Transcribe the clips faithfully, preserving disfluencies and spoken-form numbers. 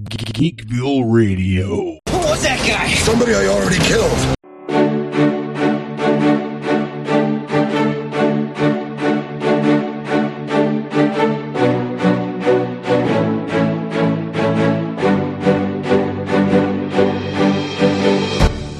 Geekville Radio. Who was that guy? Somebody I already killed.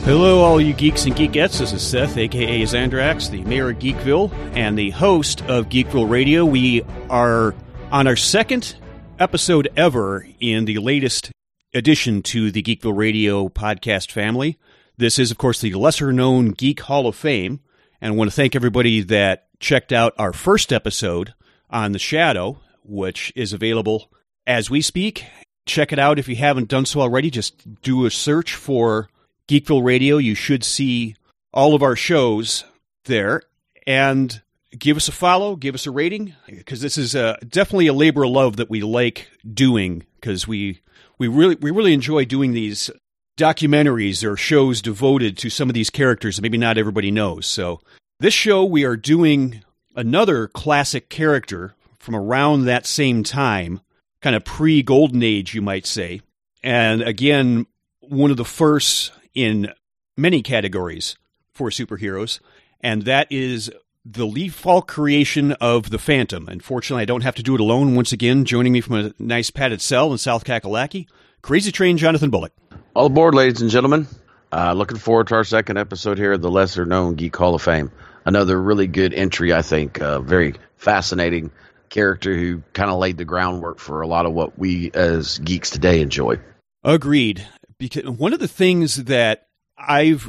Hello, all you geeks and geekettes. This is Seth, a k a. Zandrax, the mayor of Geekville, and the host of Geekville Radio. We are on our second episode ever in the latest addition to the Geekville Radio podcast family. This is, of course, the lesser-known Geek Hall of Fame, and I want to thank everybody that checked out our first episode on The Shadow, which is available as we speak. Check it out if you haven't done so already. Just do a search for Geekville Radio. You should see all of our shows there, and give us a follow, give us a rating, because this is a, definitely a labor of love that we like doing, because we we really we really enjoy doing these documentaries or shows devoted to some of these characters that maybe not everybody knows. So this show, we are doing another classic character from around that same time, kind of pre-Golden Age, you might say, and again, one of the first in many categories for superheroes, and that is the Lee Falk creation of the Phantom. Unfortunately, I don't have to do it alone. Once again, joining me from a nice padded cell in South Kakalaki, Crazy Train Jonathan Bullock. All aboard, ladies and gentlemen. Uh, looking forward to our second episode here of the lesser-known Geek Hall of Fame. Another really good entry, I think. A very fascinating character who kind of laid the groundwork for a lot of what we as geeks today enjoy. Agreed. Because one of the things that I've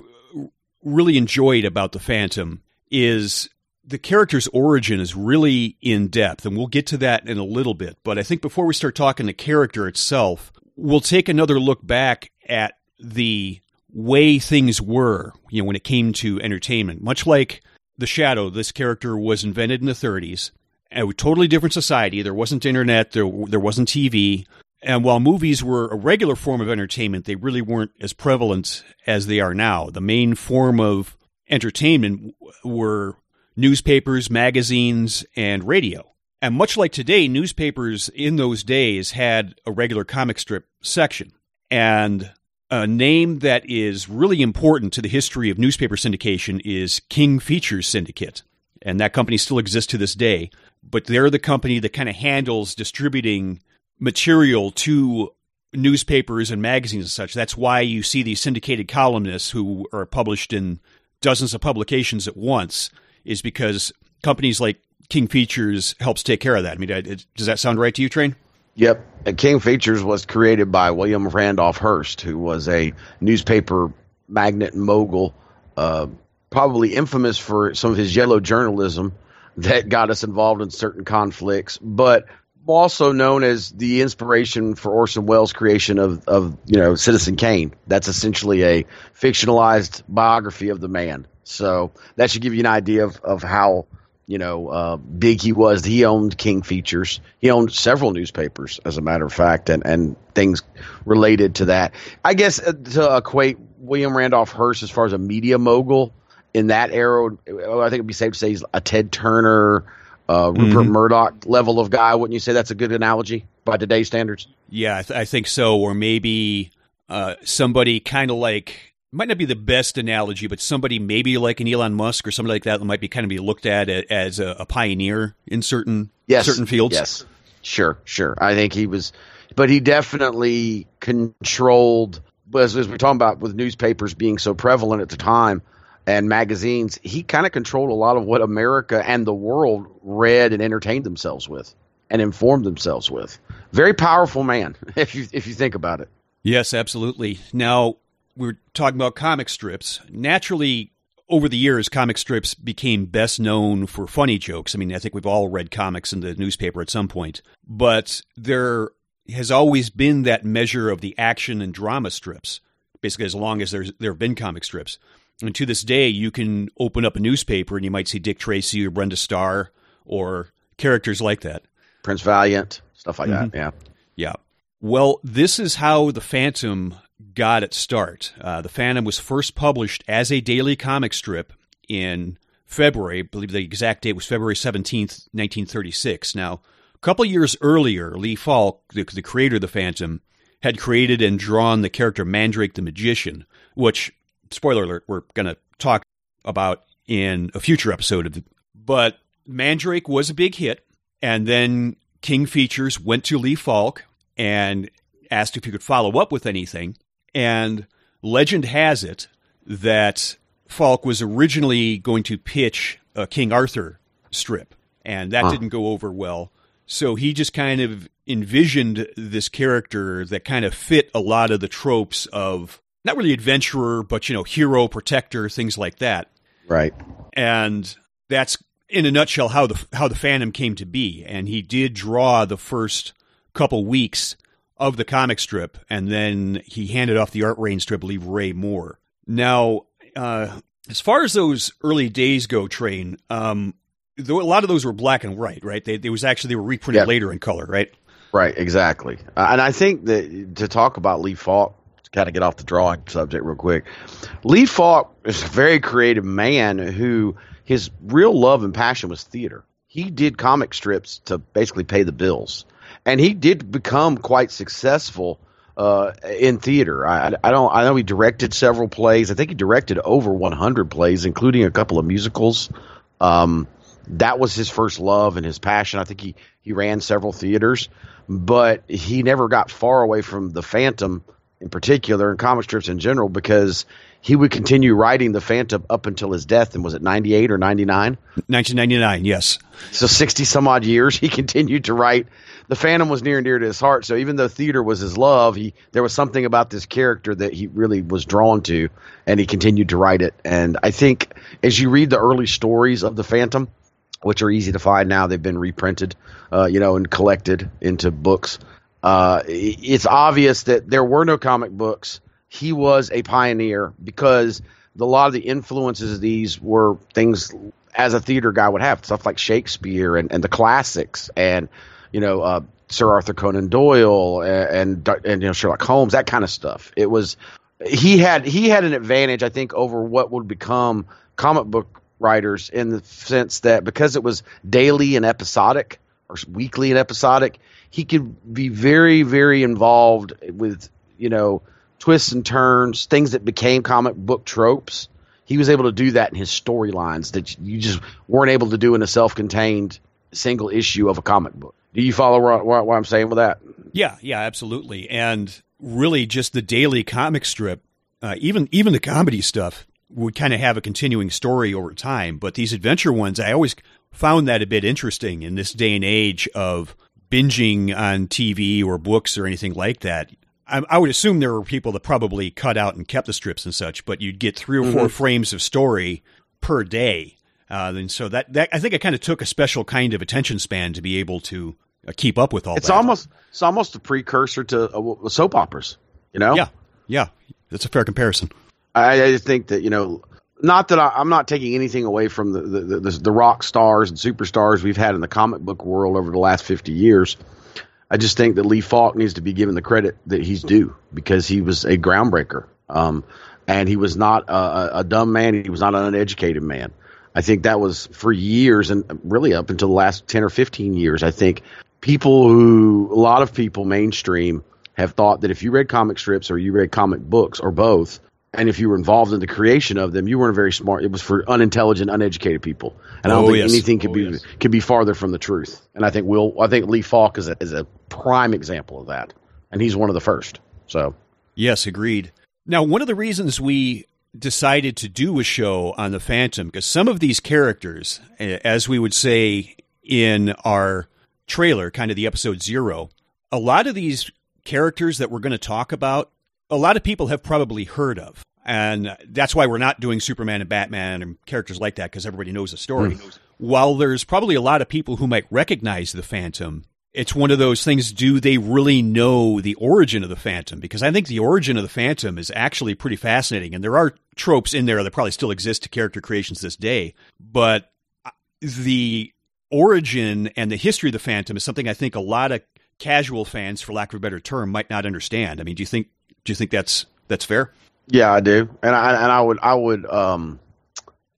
really enjoyed about the Phantom is the character's origin is really in depth, and we'll get to that in a little bit. But I think before we start talking the character itself, we'll take another look back at the way things were, you know, when it came to entertainment. Much like The Shadow, this character was invented in the thirties, a totally different society. There wasn't internet, there there wasn't T V. And while movies were a regular form of entertainment, they really weren't as prevalent as they are now. The main form of entertainment were newspapers, magazines, and radio. And much like today, newspapers in those days had a regular comic strip section. And a name that is really important to the history of newspaper syndication is King Features Syndicate. And that company still exists to this day. But they're the company that kind of handles distributing material to newspapers and magazines and such. That's why you see these syndicated columnists who are published in dozens of publications at once, is because companies like King Features helps take care of that. I mean, it, does that sound right to you, Train? Yep. And King Features was created by William Randolph Hearst, who was a newspaper magnate mogul, uh, probably infamous for some of his yellow journalism that got us involved in certain conflicts, but also known as the inspiration for Orson Welles' creation of, of, you know, Citizen Kane. That's essentially a fictionalized biography of the man. So that should give you an idea of, of how, you know, uh, big he was. He owned King Features. He owned several newspapers, as a matter of fact, and, and things related to that. I guess uh, to equate William Randolph Hearst as far as a media mogul in that era, I think it would be safe to say he's a Ted Turner, Uh, Rupert mm-hmm. Murdoch level of guy. Wouldn't you say that's a good analogy by today's standards? Yeah, I, th- I think so. Or maybe uh, somebody kind of like, might not be the best analogy, but somebody maybe like an Elon Musk or somebody like that might be kind of be looked at a, as a, a pioneer in certain yes, certain fields. Yes, sure, sure. I think he was, but he definitely controlled, as, as we're talking about with newspapers being so prevalent at the time, and magazines, he kind of controlled a lot of what America and the world read and entertained themselves with and informed themselves with. Very powerful man, if you if you think about it. Yes, absolutely. Now, we're talking about comic strips. Naturally, over the years, comic strips became best known for funny jokes. I mean, I think we've all read comics in the newspaper at some point. But there has always been that measure of the action and drama strips, basically as long as there's, there have been comic strips. And to this day, you can open up a newspaper and you might see Dick Tracy or Brenda Starr or characters like that. Prince Valiant, stuff like mm-hmm. that, yeah. Yeah. Well, this is how the Phantom got its start. Uh, the Phantom was first published as a daily comic strip in February. I believe the exact date was February seventeenth, nineteen thirty-six. Now, a couple years earlier, Lee Falk, the, the creator of the Phantom, had created and drawn the character Mandrake the Magician, which, spoiler alert, we're going to talk about in a future episode of the, but Mandrake was a big hit. And then King Features went to Lee Falk and asked if he could follow up with anything. And legend has it that Falk was originally going to pitch a King Arthur strip, and that huh. didn't go over well. So he just kind of envisioned this character that kind of fit a lot of the tropes of not really adventurer, but, you know, hero, protector, things like that. Right. And that's in a nutshell how the how the Phantom came to be. And he did draw the first couple weeks of the comic strip, and then he handed off the art reins to, I believe, Ray Moore. Now, uh, as far as those early days go, Train, um, though a lot of those were black and white, right? They, they was actually they were reprinted yeah. later in color, right? Right, exactly. Uh, and I think that to talk about Lee Falk, to kind of get off the drawing subject real quick, Lee Falk is a very creative man who his real love and passion was theater. He did comic strips to basically pay the bills. And he did become quite successful uh, in theater. I, I don't. I know he directed several plays. I think he directed over one hundred plays, including a couple of musicals. Um, that was his first love and his passion. I think he, he ran several theaters, but he never got far away from the Phantom in particular and comic strips in general because he would continue writing the Phantom up until his death. And was it ninety-eight or ninety-nine? nineteen ninety-nine, yes. So sixty-some-odd years he continued to write. The Phantom was near and dear to his heart, so even though theater was his love, he there was something about this character that he really was drawn to, and he continued to write it. And I think as you read the early stories of the Phantom, which are easy to find now, they've been reprinted, uh, you know, and collected into books. Uh, it's obvious that there were no comic books. He was a pioneer because a lot of the influences of these were things as a theater guy would have, stuff like Shakespeare and, and the classics and you know, uh, Sir Arthur Conan Doyle and, and, and, you know, Sherlock Holmes, that kind of stuff. It was, he had, he had an advantage, I think, over what would become comic book writers in the sense that because it was daily and episodic or weekly and episodic, he could be very, very involved with, you know, twists and turns, things that became comic book tropes. He was able to do that in his storylines that you just weren't able to do in a self-contained single issue of a comic book. Do you follow what, what I'm saying with that? Yeah, yeah, absolutely. And really just the daily comic strip, uh, even even the comedy stuff would kind of have a continuing story over time. But these adventure ones, I always found that a bit interesting in this day and age of binging on T V or books or anything like that. I, I would assume there were people that probably cut out and kept the strips and such, but you'd get three or mm-hmm. four frames of story per day. Uh, and so that, that I think it kind of took a special kind of attention span to be able to uh, keep up with all it's that. It's almost it's almost a precursor to uh, soap operas, you know? Yeah, yeah. That's a fair comparison. I, I think that, you know, not that I, I'm not taking anything away from the the, the the rock stars and superstars we've had in the comic book world over the last fifty years. I just think that Lee Falk needs to be given the credit that he's due because he was a groundbreaker. Um, and he was not a, a dumb man. He was not an uneducated man. I think that was for years and really up until the last ten or fifteen years. I think people who, a lot of people mainstream have thought that if you read comic strips or you read comic books or both, and if you were involved in the creation of them, you weren't very smart. It was for unintelligent, uneducated people. And oh, I don't think yes. anything could oh, be yes. could be farther from the truth. And I think Will, I think Lee Falk is a, is a prime example of that. And he's one of the first. So yes, agreed. Now, one of the reasons we decided to do a show on the Phantom because some of these characters, as we would say in our trailer, kind of the episode zero, a lot of these characters that we're going to talk about, a lot of people have probably heard of. And that's why we're not doing Superman and Batman and characters like that because everybody knows the story. Mm. While there's probably a lot of people who might recognize the Phantom, it's one of those things, do they really know the origin of the Phantom? Because I think the origin of the Phantom is actually pretty fascinating. And there are tropes in there that probably still exist to character creations this day. But the origin and the history of the Phantom is something I think a lot of casual fans, for lack of a better term, might not understand. I mean, do you think do you think that's that's fair? Yeah, I do. And I and I would I would um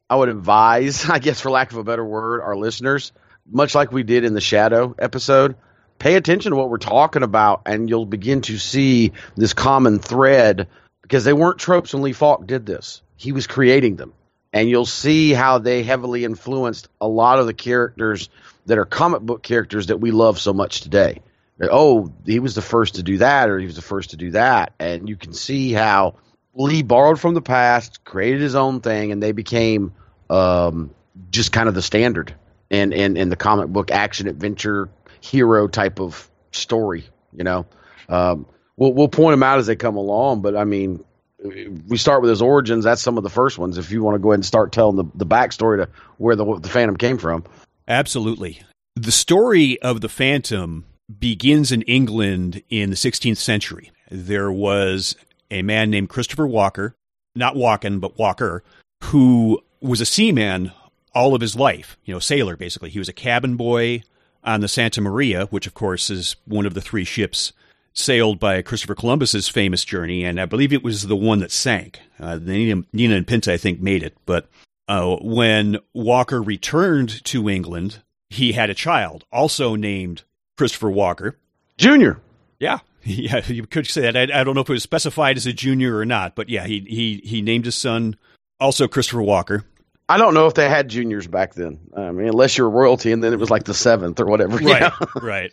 I would advise, I guess for lack of a better word, our listeners, much like we did in the Shadow episode, pay attention to what we're talking about, and you'll begin to see this common thread, because they weren't tropes when Lee Falk did this. He was creating them. And you'll see how they heavily influenced a lot of the characters that are comic book characters that we love so much today. Oh, he was the first to do that, or he was the first to do that. And you can see how Lee borrowed from the past, created his own thing, and they became um, just kind of the standard in, in, in the comic book action-adventure hero type of story, you know. Um, we'll, we'll point them out as they come along, but, I mean, we start with his origins. That's some of the first ones, if you want to go ahead and start telling the, the backstory to where the, the Phantom came from. Absolutely. The story of the Phantom begins in England in the sixteenth century. There was a man named Christopher Walker, not Walken, but Walker, who was a seaman all of his life, you know, sailor, basically. He was a cabin boy on the Santa Maria, which, of course, is one of the three ships sailed by Christopher Columbus's famous journey, and I believe it was the one that sank. Uh, Nina, Nina and Pinta, I think, made it, but uh, when Walker returned to England, he had a child, also named Christopher Walker. Junior. Yeah. Yeah, you could say that. I, I don't know if it was specified as a junior or not, but yeah, he, he, he named his son also Christopher Walker. I don't know if they had juniors back then. I mean, unless you're royalty, and then it was like the seventh or whatever. Right, yeah. Right.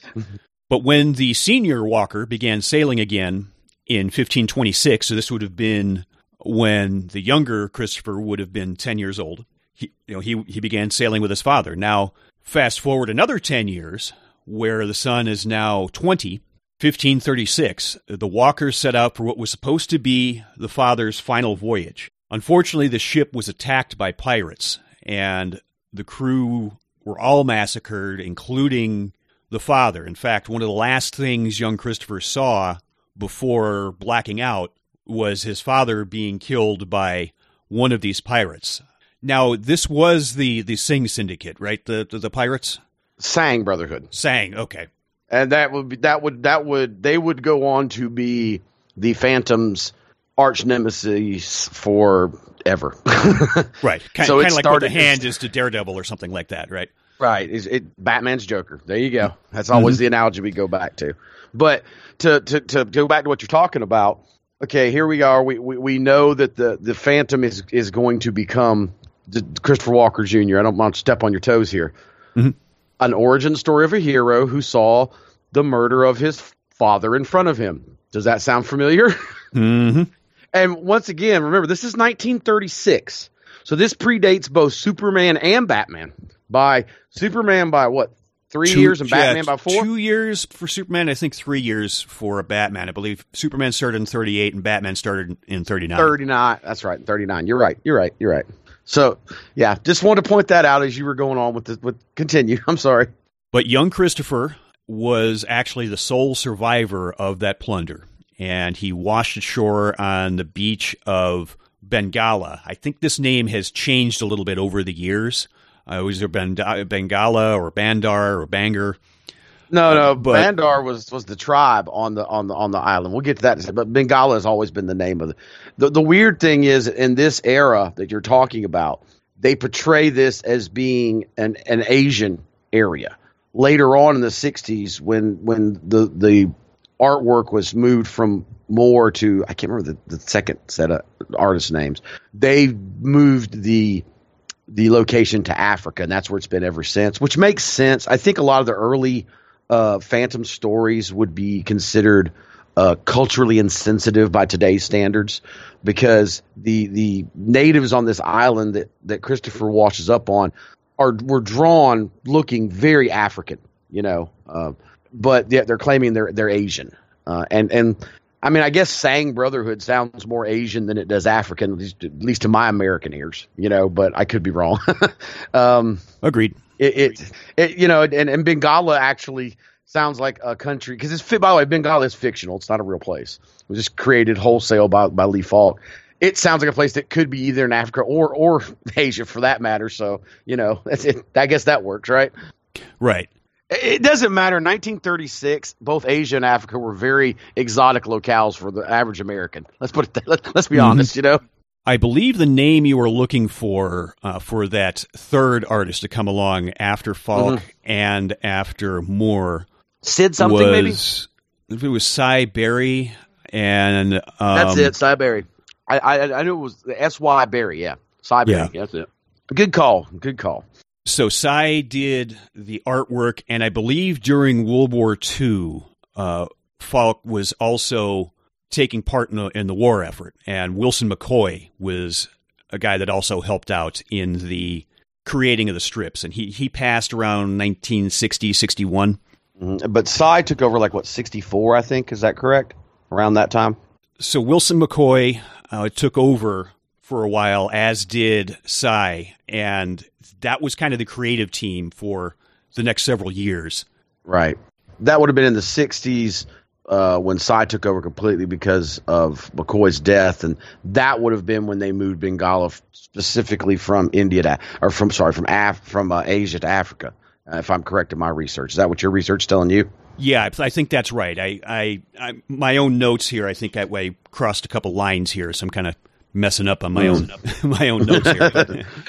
But when the senior Walker began sailing again in fifteen twenty-six, so this would have been when the younger Christopher would have been ten years old, he, you know, he, he began sailing with his father. Now, fast forward another ten years, where the son is now twenty, fifteen thirty-six, the Walkers set out for what was supposed to be the father's final voyage. Unfortunately, the ship was attacked by pirates, and the crew were all massacred, including the father. In fact, one of the last things young Christopher saw before blacking out was his father being killed by one of these pirates. Now, this was the, the Singh Syndicate, right? The, the, the pirates? Sang Brotherhood. Sang, okay. And that would be, that would that would they would go on to be the Phantom's arch nemesis forever. Right. Kind, so kind of like what the Hand is to Daredevil or something like that, right? Right. It, it Batman's Joker. There you go. That's always the analogy we go back to. But to, to to go back to what you're talking about, okay, here we are. We we, we know that the, the Phantom is, is going to become the Christopher Walker Junior I don't want to step on your toes here. Mm-hmm. An origin story of a hero who saw the murder of his father in front of him. Does that sound familiar? Mm-hmm. And once again, remember, this is nineteen thirty-six. So this predates both Superman and Batman. By Superman by what? Three two, years and yeah, Batman by four? Two years for Superman. I think three years for Batman. I believe Superman started in thirty-eight and Batman started in thirty-nine. thirty-nine. That's right. thirty-nine. You're right. You're right. You're right. So, yeah, just wanted to point that out as you were going on with the with continue. I'm sorry. But young Christopher was actually the sole survivor of that plunder, and he washed ashore on the beach of Bengala. I think this name has changed a little bit over the years. Uh, it was either Bengala or Bandar or Bangor. No, no, uh, but, Bandar was, was the tribe on the on the on the island. We'll get to that, but Bengala has always been the name of the, the. The weird thing is, in this era that you're talking about, they portray this as being an, an Asian area. Later on in the sixties, when when the the artwork was moved from Moore to I can't remember the, the second set of artist names, they moved the. the location to Africa, and that's where it's been ever since. Which makes sense. I think a lot of the early Uh, Phantom stories would be considered uh, culturally insensitive by today's standards, because the the natives on this island that, that Christopher washes up on are were drawn looking very African, you know, uh, but yeah, they're claiming they're they're Asian, uh, and and I mean I guess Sang Brotherhood sounds more Asian than it does African, at least, at least to my American ears, you know, but I could be wrong. um, Agreed. It, it, it, you know, and, and Bengala actually sounds like a country, because it's fit. By the way, Bengala is fictional; it's not a real place. It was just created wholesale by by Lee Falk. It sounds like a place that could be either in Africa or or Asia, for that matter. So, you know, that's it. I guess that works, right? Right. It, it doesn't matter. In nineteen thirty-six, both Asia and Africa were very exotic locales for the average American. Let's put it. That, let, let's be mm-hmm. honest, you know. I believe the name you were looking for uh, for that third artist to come along after Falk mm-hmm. and after Moore Sid something was, maybe? It was Cy Berry and... Um, that's it, Cy Berry. I, I, I knew it was S Y Berry, yeah. Cy Berry, yeah. That's it. Good call, good call. So Cy did the artwork, and I believe during World War Two, uh, Falk was also taking part in the, in the war effort, and Wilson McCoy was a guy that also helped out in the creating of the strips, and he, he passed around nineteen sixty, sixty-one. Mm-hmm. But Cy took over like, what, sixty-four, I think, is that correct? Around that time? So Wilson McCoy uh, took over for a while, as did Cy, and that was kind of the creative team for the next several years. Right. That would have been in the sixties uh, when Cy took over completely because of McCoy's death, and that would have been when they moved Bengala specifically from India to, or from sorry from Af- from uh, Asia to Africa. Uh, if I'm correct in my research, is that what your research is telling you? Yeah, I think that's right. I, I, I my own notes here. I think that way crossed a couple lines here, so I'm kind of messing up on my mm. own my own notes here.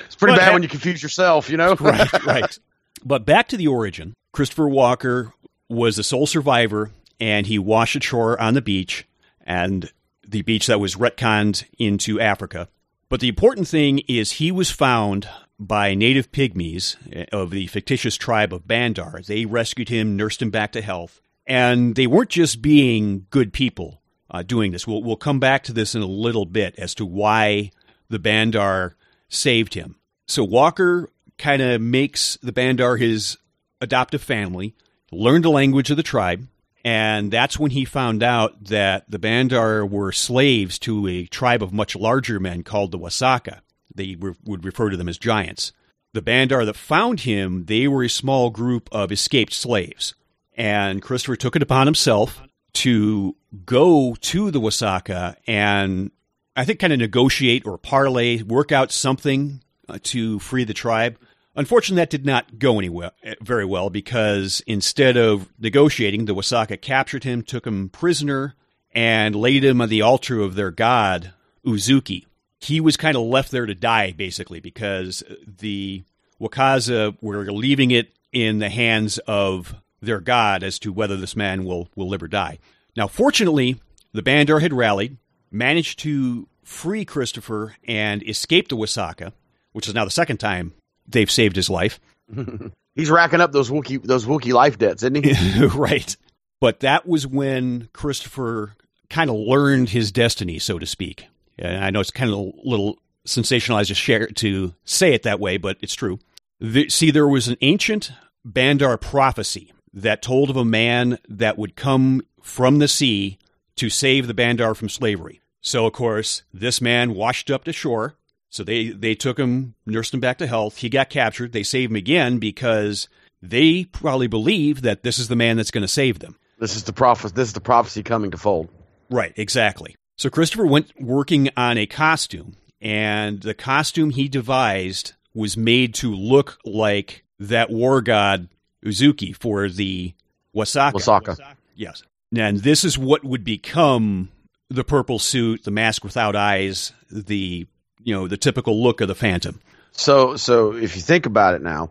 It's pretty but bad I, when you confuse yourself, you know. Right, right. But back to the origin. Christopher Walker was the sole survivor, and he washed ashore on the beach, and the beach that was retconned into Africa. But the important thing is he was found by native pygmies of the fictitious tribe of Bandar. They rescued him, nursed him back to health, and they weren't just being good people uh, doing this. We'll, we'll come back to this in a little bit as to why the Bandar saved him. So Walker kind of makes the Bandar his adoptive family, learned the language of the tribe, and that's when he found out that the Bandar were slaves to a tribe of much larger men called the Wasaka. They re- would refer to them as giants. The Bandar that found him, they were a small group of escaped slaves. And Christopher took it upon himself to go to the Wasaka and I think kind of negotiate or parlay, work out something uh, to free the tribe. Unfortunately, that did not go anywhere very well because instead of negotiating, the Wasaka captured him, took him prisoner, and laid him on the altar of their god, Uzuki. He was kind of left there to die, basically, because the Wakaza were leaving it in the hands of their god as to whether this man will, will live or die. Now, fortunately, the Bandar had rallied, managed to free Christopher and escape the Wasaka, which is now the second time they've saved his life. He's racking up those Wookiee those Wookiee life debts, isn't he? Right. But that was when Christopher kind of learned his destiny, so to speak. And I know it's kind of a little sensationalized to share to say it that way, but it's true. The, see, there was an ancient Bandar prophecy that told of a man that would come from the sea to save the Bandar from slavery. So, of course, this man washed up to shore. So they, they took him, nursed him back to health. He got captured. They saved him again because they probably believe that this is the man that's going to save them. This is the prophecy. This is the prophecy coming to fold. Right, exactly. So Christopher went working on a costume, and the costume he devised was made to look like that war god Uzuki for the Wasaka. Wasaka. Yes. And this is what would become the purple suit, the mask without eyes, the... you know, the typical look of the Phantom. So, so if you think about it now,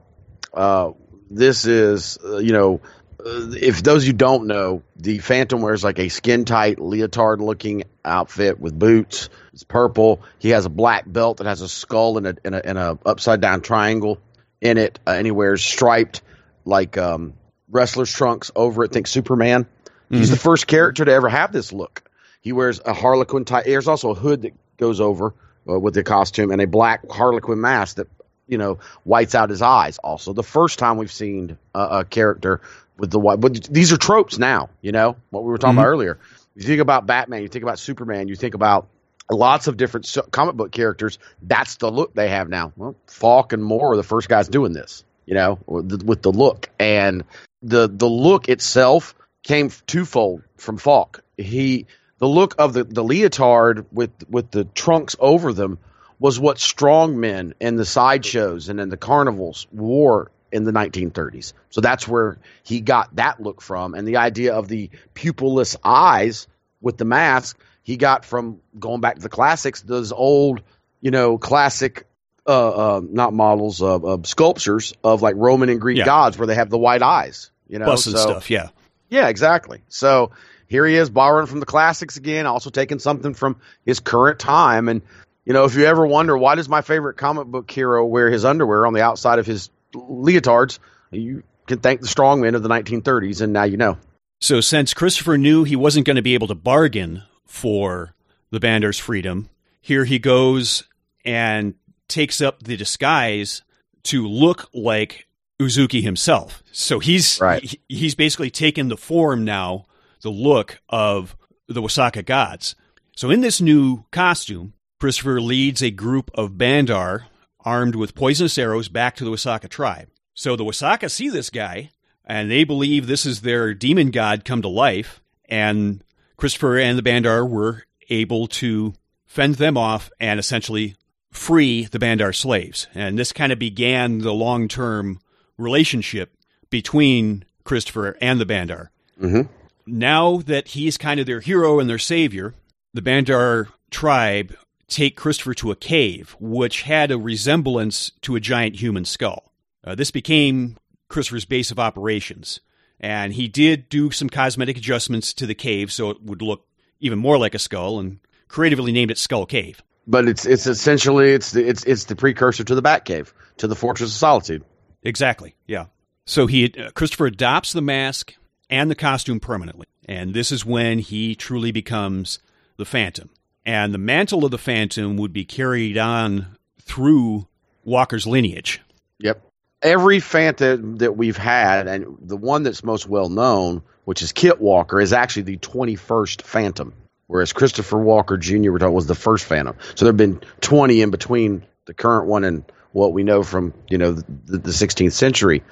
uh, this is, uh, you know, uh, if those you don't know, the Phantom wears like a skin tight leotard looking outfit with boots. It's purple. He has a black belt that has a skull and a, and a, and a upside down triangle in it. Uh, and he wears striped like, um, wrestler's trunks over it. Think Superman. Mm-hmm. He's the first character to ever have this look. He wears a Harlequin tie. There's also a hood that goes over with the costume and a black Harlequin mask that, you know, whites out his eyes. Also, the first time we've seen a, a character with the white, but these are tropes now, you know, what we were talking mm-hmm. about earlier. You think about Batman, you think about Superman, you think about lots of different comic book characters. That's the look they have now. Well, Falk and Moore are the first guys doing this, you know, with the look. And the, the look itself came twofold from Falk. He... The look of the, the leotard with with the trunks over them was what strong men in the sideshows and in the carnivals wore in the nineteen thirties. So that's where he got that look from. And the idea of the pupilless eyes with the mask, he got from going back to the classics, those old, you know, classic, uh, uh, not models, uh, uh, sculptures of like Roman and Greek yeah. gods where they have the white eyes. You know, Plus so, and stuff, yeah. Yeah, exactly. So here he is borrowing from the classics again, also taking something from his current time. And, you know, if you ever wonder why does my favorite comic book hero wear his underwear on the outside of his leotards, you can thank the strongmen of the nineteen thirties, and now you know. So since Christopher knew he wasn't going to be able to bargain for the Bandar's freedom, here he goes and takes up the disguise to look like Uzuki himself. So he's right. he, he's basically taken the form now, the look of the Wasaka gods. So in this new costume, Christopher leads a group of Bandar armed with poisonous arrows back to the Wasaka tribe. So the Wasaka see this guy, and they believe this is their demon god come to life, and Christopher and the Bandar were able to fend them off and essentially free the Bandar slaves. And this kind of began the long-term relationship between Christopher and the Bandar. Mm-hmm. Now that he's kind of their hero and their savior, the Bandar tribe take Christopher to a cave, which had a resemblance to a giant human skull. Uh, this became Christopher's base of operations, and he did do some cosmetic adjustments to the cave so it would look even more like a skull, and creatively named it Skull Cave. But it's it's essentially it's the, it's it's the precursor to the Batcave, to the Fortress of Solitude. Exactly. Yeah. So he uh, Christopher adopts the mask and the costume permanently, and this is when he truly becomes the Phantom. And the mantle of the Phantom would be carried on through Walker's lineage. Yep. Every Phantom that we've had, and the one that's most well known, which is Kit Walker, is actually the twenty-first Phantom, whereas Christopher Walker Junior was the first Phantom. So there have been twenty in between the current one and what we know from, you know, the, the sixteenth century.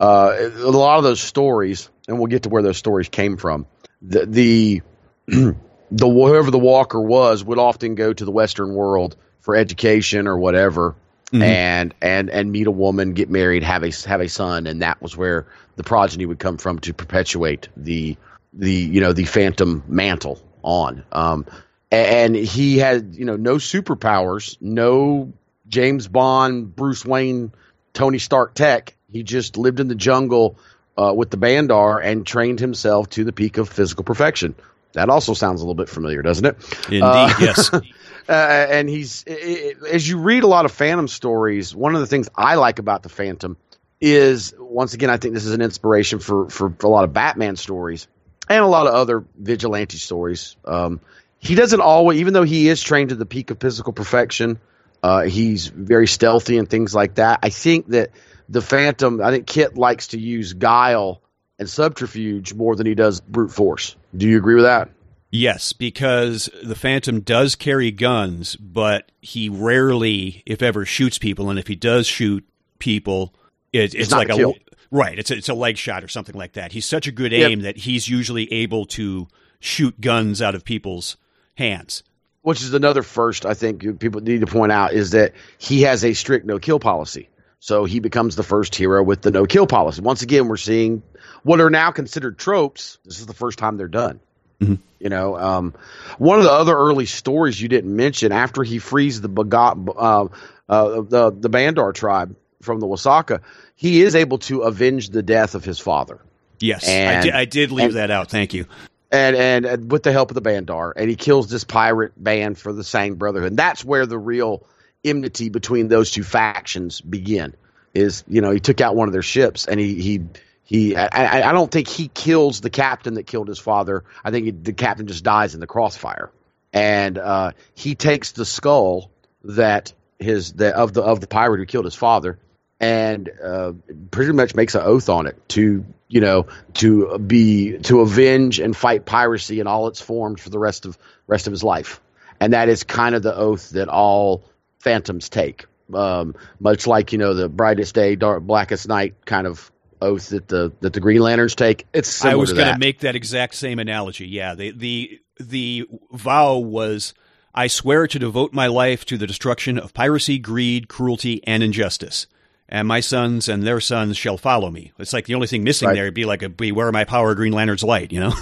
Uh, a lot of those stories, and we'll get to where those stories came from, the the, the whoever the Walker was would often go to the Western world for education or whatever. Mm-hmm. And and and meet a woman, get married, have a have a son, and that was where the progeny would come from to perpetuate the the you know the Phantom mantle on. Um, and he had you know no superpowers, no James Bond, Bruce Wayne, Tony Stark tech. He just lived in the jungle uh, with the Bandar and trained himself to the peak of physical perfection. That also sounds a little bit familiar, doesn't it? Indeed, uh, yes. Uh, and he's, it, as you read a lot of Phantom stories, one of the things I like about the Phantom is, once again, I think this is an inspiration for, for, for a lot of Batman stories and a lot of other vigilante stories. Um, he doesn't always, even though he is trained to the peak of physical perfection, uh, he's very stealthy and things like that. I think that the Phantom, I think Kit likes to use guile and subterfuge more than he does brute force. Do you agree with that? Yes, because the Phantom does carry guns, but he rarely, if ever, shoots people. And if he does shoot people, it, it's, it's like a, a right. It's a, it's a leg shot or something like that. He's such a good aim yep. that he's usually able to shoot guns out of people's hands. Which is another first, I think, people need to point out is that he has a strict no-kill policy. So he becomes the first hero with the no-kill policy. Once again, we're seeing what are now considered tropes. This is the first time they're done. Mm-hmm. You know, um, one of the other early stories you didn't mention, after he frees the Baga- uh, uh, the, the Bandar tribe from the Wasaka, he is able to avenge the death of his father. Yes, and, I, did, I did leave and, that out. Thank you. And, and and with the help of the Bandar, and he kills this pirate band for the Sang Brotherhood. And that's where the real enmity between those two factions begin. Is you know he took out one of their ships, and he he. He, I, I don't think he kills the captain that killed his father. I think he, the captain just dies in the crossfire, and uh, he takes the skull that his the, of the of the pirate who killed his father, and uh, pretty much makes an oath on it to you know to be to avenge and fight piracy in all its forms for the rest of rest of his life, and that is kind of the oath that all phantoms take, um, much like you know the brightest day, dark blackest night kind of oath that the that the Green Lanterns take. It's similar. I was going to make that exact same analogy. Yeah, the the the vow was, I swear to devote my life to the destruction of piracy, greed, cruelty, and injustice, and my sons and their sons shall follow me. It's like the only thing missing right. there would be like a beware my power, Green Lantern's light. You know,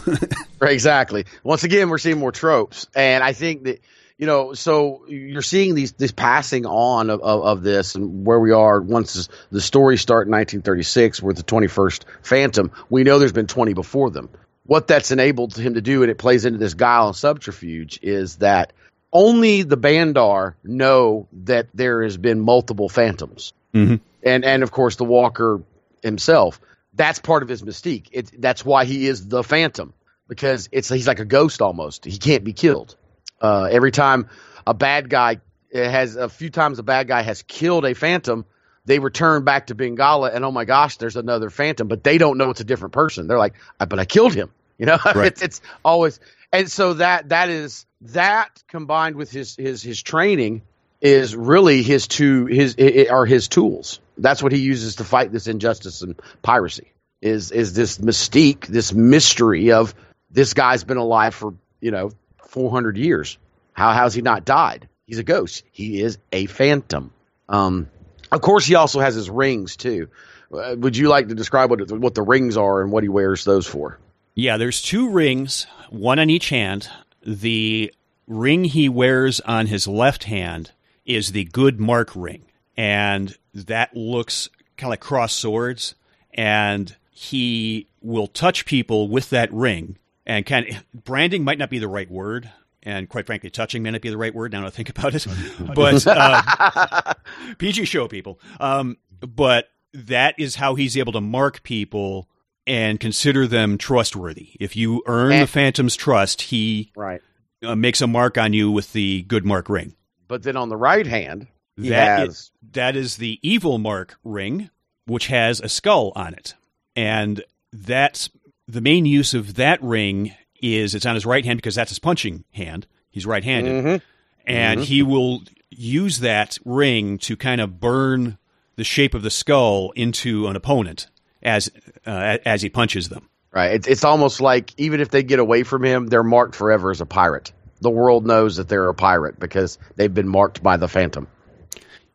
right, exactly. Once again, we're seeing more tropes, and I think that you know, so you're seeing these this passing on of, of, of this, and where we are once the stories start in nineteen thirty-six with the twenty-first Phantom. We know there's been twenty before them. What that's enabled him to do, and it plays into this guile and subterfuge, is that only the Bandar know that there has been multiple Phantoms. Mm-hmm. And, and of course, the Walker himself. That's part of his mystique. It, that's why he is the Phantom, because it's he's like a ghost almost. He can't be killed. Uh, every time a bad guy has – a few times a bad guy has killed a Phantom, they return back to Bengala, and oh my gosh, there's another Phantom. But they don't know it's a different person. They're like, but I killed him. You know, right. it's, it's always – and so that that is – that combined with his his his training is really his two – his are his tools. That's what he uses to fight this injustice and piracy is is this mystique, this mystery of this guy's been alive for, you know, four hundred years. How has he not died? He's a ghost. He is a phantom. Um, of course, he also has his rings, too. Uh, would you like to describe what, what the rings are and what he wears those for? Yeah, there's two rings, one on each hand. The ring he wears on his left hand is the good mark ring. And that looks kind of like cross swords, and he will touch people with that ring. And kind of, branding might not be the right word, and quite frankly, touching may not be the right word now that I think about it. But uh, P G show people. Um, but that is how he's able to mark people and consider them trustworthy. If you earn and, the Phantom's trust, he right. uh, makes a mark on you with the good mark ring. But then on the right hand... That is, that is the evil mark ring, which has a skull on it. And that's the main use of that ring is it's on his right hand because that's his punching hand. He's right-handed. Mm-hmm. And mm-hmm. he will use that ring to kind of burn the shape of the skull into an opponent as uh, as he punches them. Right. It's, it's almost like even if they get away from him, they're marked forever as a pirate. The world knows that they're a pirate because they've been marked by the Phantom.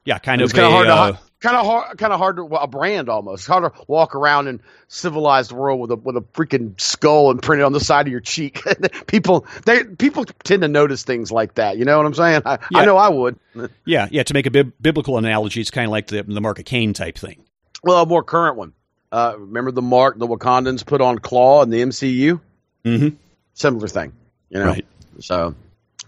Yeah, kind of, kind of hard, uh, kind of hard, kind of hard to well, a brand almost. It's hard to walk around in civilized world with a with a freaking skull and printed on the side of your cheek. people, they people tend to notice things like that. You know what I'm saying? I, yeah. I know I would. yeah, yeah. To make a bi- biblical analogy, it's kind of like the the mark of Cain type thing. Well, a more current one. Uh, remember the mark the Wakandans put on Claw in the M C U? Mm-hmm. Similar thing. You know, right. So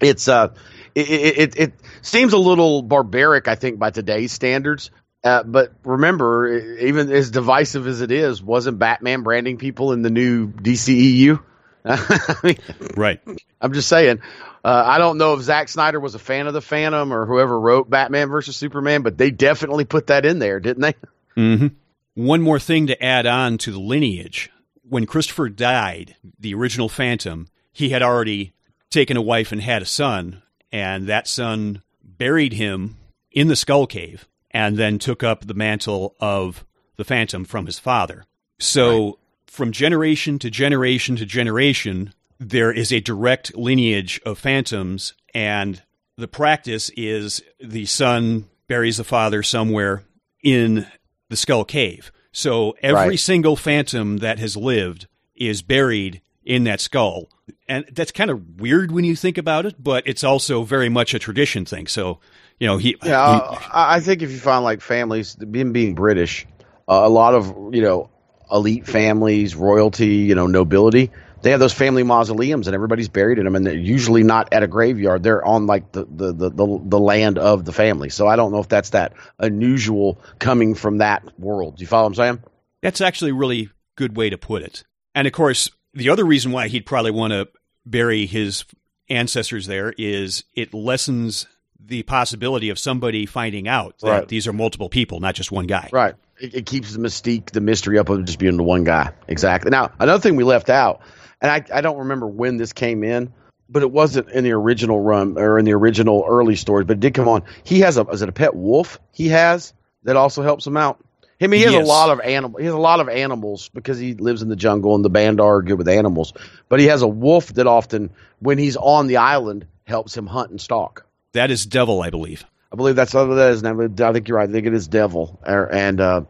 it's uh. It, it, it, it seems a little barbaric, I think, by today's standards. Uh, but remember, even as divisive as it is, wasn't Batman branding people in the new D C E U? I mean, right. I'm just saying. Uh, I don't know if Zack Snyder was a fan of the Phantom or whoever wrote Batman versus Superman, but they definitely put that in there, didn't they? Mm-hmm. One more thing to add on to the lineage. When Christopher died, the original Phantom, he had already taken a wife and had a son. And that son buried him in the Skull Cave and then took up the mantle of the Phantom from his father. So right. from generation to generation to generation, there is a direct lineage of Phantoms. And the practice is the son buries the father somewhere in the Skull Cave. So every right. single Phantom that has lived is buried in that skull. And that's kind of weird when you think about it, but it's also very much a tradition thing. So, you know, he. Yeah, he, I think if you find like families, being being British, uh, a lot of you know elite families, royalty, you know, nobility, they have those family mausoleums, and everybody's buried in them, and they're usually not at a graveyard. They're on like the the the the, the land of the family. So I don't know if that's that unusual coming from that world. Do you follow what I'm saying? That's actually a really good way to put it. And of course. The other reason why he'd probably want to bury his ancestors there is it lessens the possibility of somebody finding out that right. these are multiple people, not just one guy. Right. It, it keeps the mystique, the mystery up of just being the one guy. Exactly. Now, another thing we left out, and I, I don't remember when this came in, but it wasn't in the original run or in the original early stories, but it did come on. He has a, is it a pet wolf he has that also helps him out? I mean, he has yes. a lot of animal. He has a lot of animals because he lives in the jungle, and the Bandar are good with animals. But he has a wolf that often, when he's on the island, helps him hunt and stalk. That is Devil, I believe. I believe that's what that is. I think you're right. I think it is Devil. And uh,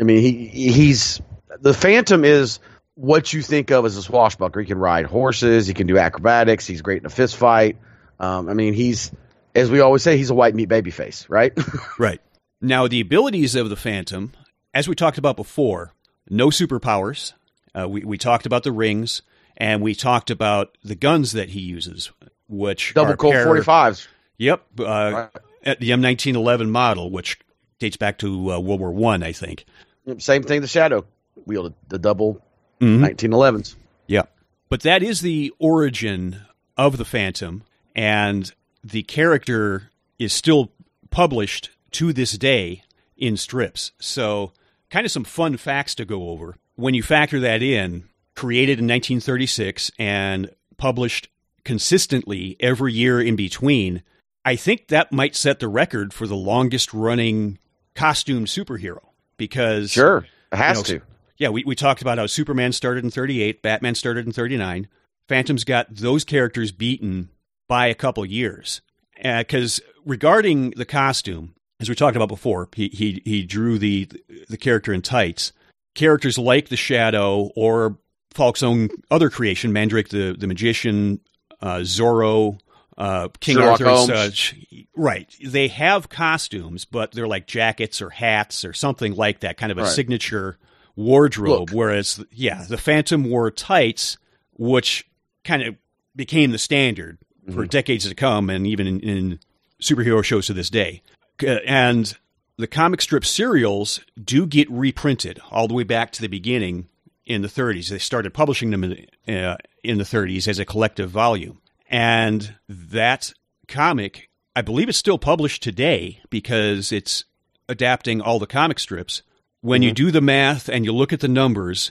I mean, he he's the Phantom is what you think of as a swashbuckler. He can ride horses. He can do acrobatics. He's great in a fist fight. Um, I mean, he's, as we always say, he's a white meat babyface, right? Right. Now, the abilities of the Phantom, as we talked about before, no superpowers. Uh, we, we talked about the rings, and we talked about the guns that he uses, which Double Colt forty-fives. Yep. Uh, right. At the M nineteen eleven model, which dates back to uh, World War One, I, I think. Same thing the Shadow wielded, the double mm-hmm. nineteen elevens. Yeah. But that is the origin of the Phantom, and the character is still published to this day in strips. So kind of some fun facts to go over. When you factor that in, created in nineteen thirty-six and published consistently every year in between, I think that might set the record for the longest-running costumed superhero. Because sure, it has you know, to. Yeah, we, we talked about how Superman started in thirty-eight, Batman started in thirty-nine. Phantom's got those characters beaten by a couple years. Because uh, regarding the costume, as we talked about before, he he he drew the the character in tights. Characters like the Shadow or Falk's own other creation, Mandrake the, the Magician, uh, Zorro, Uh, King Sherlock Arthur Holmes. And such. Right. They have costumes, but they're like jackets or hats or something like that, kind of a right. signature wardrobe. Look. Whereas, yeah, the Phantom wore tights, which kind of became the standard mm-hmm. for decades to come and even in, in superhero shows to this day. And the comic strip serials do get reprinted all the way back to the beginning in the thirties. They started publishing them in, uh, in the thirties as a collective volume. And that comic, I believe it's still published today because it's adapting all the comic strips. When mm-hmm. you do the math and you look at the numbers,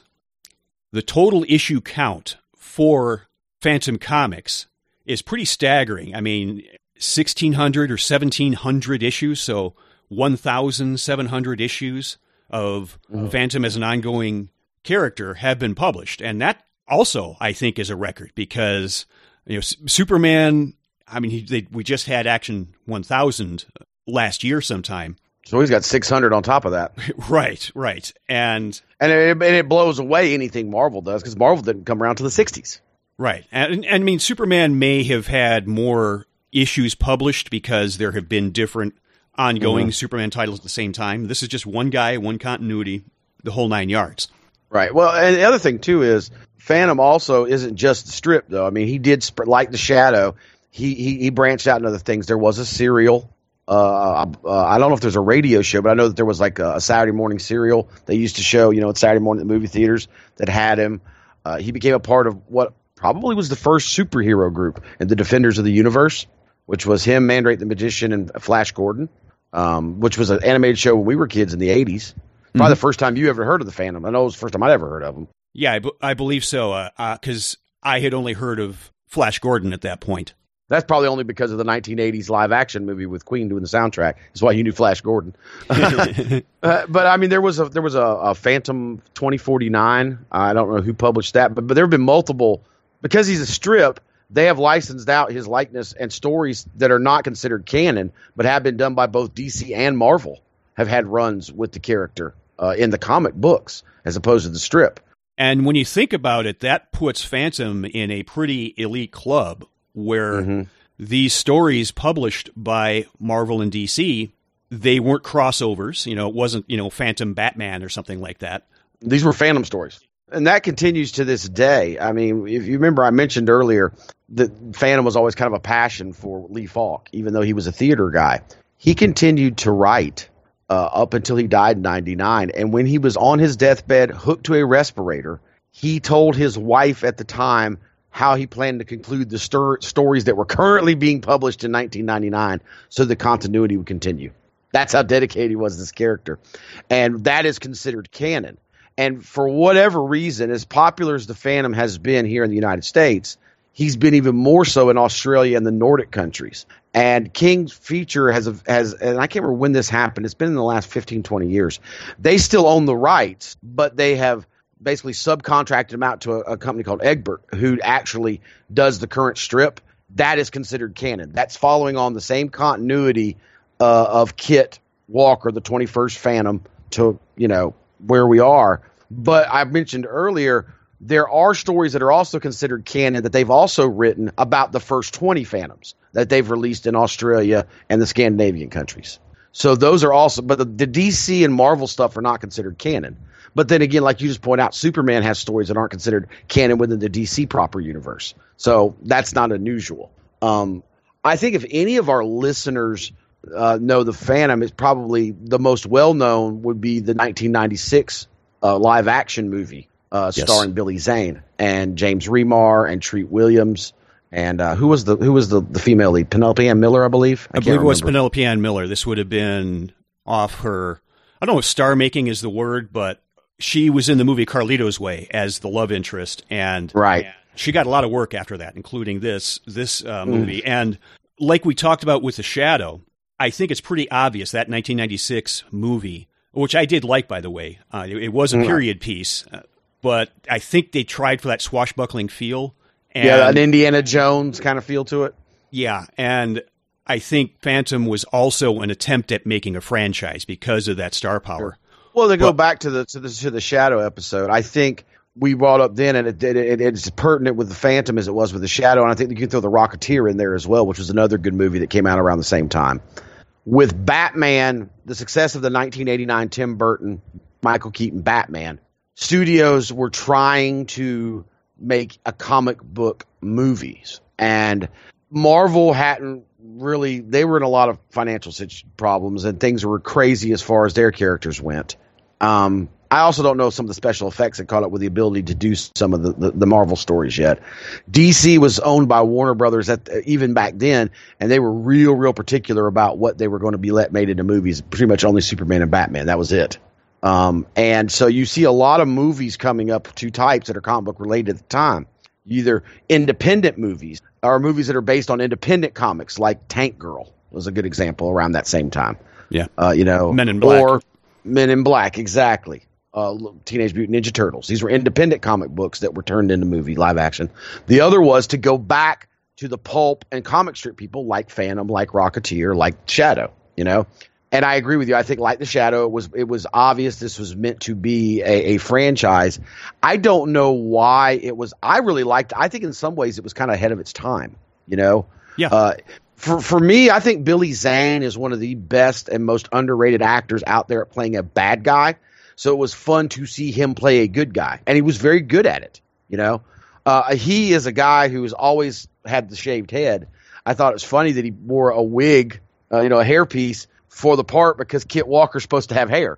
the total issue count for Phantom Comics is pretty staggering. I mean, sixteen hundred or seventeen hundred issues, so seventeen hundred issues of oh. Phantom as an ongoing character have been published. And that also, I think, is a record because... You know, Superman, I mean, he, they, we just had Action one thousand last year sometime. So he's got six hundred on top of that. Right, right. And and it, and it blows away anything Marvel does because Marvel didn't come around to the sixties. Right. And, and, and I mean, Superman may have had more issues published because there have been different ongoing mm-hmm. Superman titles at the same time. This is just one guy, one continuity, the whole nine yards. Right. Well, and the other thing, too, is... Phantom also isn't just the strip, though. I mean, he did, sp- like the Shadow, he, he he branched out into other things. There was a serial. Uh, uh, I don't know if there's a radio show, but I know that there was like a, a Saturday morning serial they used to show, you know, at Saturday morning at the movie theaters that had him. Uh, he became a part of what probably was the first superhero group in the Defenders of the Universe, which was him, Mandrake the Magician, and Flash Gordon, um, which was an animated show when we were kids in the eighties. Probably mm-hmm. the first time you ever heard of the Phantom. I know it was the first time I'd ever heard of him. Yeah, I, b- I believe so, because uh, uh, I had only heard of Flash Gordon at that point. That's probably only because of the nineteen eighties live-action movie with Queen doing the soundtrack. That's why you knew Flash Gordon. uh, but, I mean, there was a there was a, a Phantom twenty forty-nine. I don't know who published that, but, but there have been multiple. Because he's a strip, they have licensed out his likeness and stories that are not considered canon, but have been done by both D C and Marvel, have had runs with the character uh, in the comic books as opposed to the strip. And when you think about it, that puts Phantom in a pretty elite club where mm-hmm. these stories published by Marvel and D C, they weren't crossovers. You know, it wasn't, you know, Phantom Batman or something like that. These were Phantom stories. And that continues to this day. I mean, if you remember, I mentioned earlier that Phantom was always kind of a passion for Lee Falk, even though he was a theater guy. He continued to write Uh, up until he died in ninety-nine. And when he was on his deathbed, hooked to a respirator, he told his wife at the time how he planned to conclude the stir- stories that were currently being published in nineteen ninety-nine so the continuity would continue. That's how dedicated he was to this character. And that is considered canon. And for whatever reason, as popular as the Phantom has been here in the United States, he's been even more so in Australia and the Nordic countries. And King Features has, a, has and I can't remember when this happened. It's been in the last fifteen, twenty years. They still own the rights, but they have basically subcontracted them out to a, a company called Egbert, who actually does the current strip. That is considered canon. That's following on the same continuity uh, of Kit Walker, the twenty-first Phantom, to, you know, where we are. But I mentioned earlier there are stories that are also considered canon that they've also written about the first twenty Phantoms that they've released in Australia and the Scandinavian countries. So those are also – but the, the D C and Marvel stuff are not considered canon. But then again, like you just point out, Superman has stories that aren't considered canon within the D C proper universe. So that's not unusual. Um, I think if any of our listeners uh, know the Phantom, it's probably the most well-known would be the nineteen ninety-six uh, live-action movie uh, yes. starring Billy Zane and James Remar and Treat Williams. And uh, who was the who was the, the female lead? Penelope Ann Miller, I believe. I, I believe it was remember. Penelope Ann Miller. This would have been off her. I don't know if star making is the word, but she was in the movie Carlito's Way as the love interest, and right. she got a lot of work after that, including this this uh, movie. Mm. And like we talked about with The Shadow, I think it's pretty obvious that nineteen ninety-six movie, which I did like, by the way, uh, it, it was a period mm. piece, but I think they tried for that swashbuckling feel. And, yeah, an Indiana Jones kind of feel to it. Yeah, and I think Phantom was also an attempt at making a franchise because of that star power. Sure. Well, to but, go back to the to the to the Shadow episode, I think we brought up then, and it, it, it it's pertinent with the Phantom as it was with the Shadow, and I think you can throw the Rocketeer in there as well, which was another good movie that came out around the same time. With Batman, the success of the nineteen eighty-nine Tim Burton, Michael Keaton Batman, studios were trying to make a comic book movies, and Marvel hadn't really, they were in a lot of financial problems and things were crazy as far as their characters went. Um, I also don't know if some of the special effects had caught up with the ability to do some of the, the, the Marvel stories yet. D C was owned by Warner Brothers at, uh, even back then, and they were real, real particular about what they were going to be let made into movies, pretty much only Superman and Batman. That was it. Um, and so you see a lot of movies coming up, two types that are comic book related at the time, either independent movies or movies that are based on independent comics, like Tank Girl was a good example around that same time. Yeah. Uh, you know, Men in Black. Or Men in Black. Exactly. Uh, Teenage Mutant Ninja Turtles. These were independent comic books that were turned into movie live action. The other was to go back to the pulp and comic strip people like Phantom, like Rocketeer, like Shadow, you know. And I agree with you. I think like The Shadow, it was it was obvious this was meant to be a, a franchise. I don't know why it was. I really liked it. I think in some ways it was kind of ahead of its time, you know? Yeah. Uh, for, for me, I think Billy Zane is one of the best and most underrated actors out there at playing a bad guy. So it was fun to see him play a good guy. And he was very good at it, you know? Uh, he is a guy who has always had the shaved head. I thought it was funny that he wore a wig, uh, you know, a hairpiece, for the part because Kit Walker's supposed to have hair.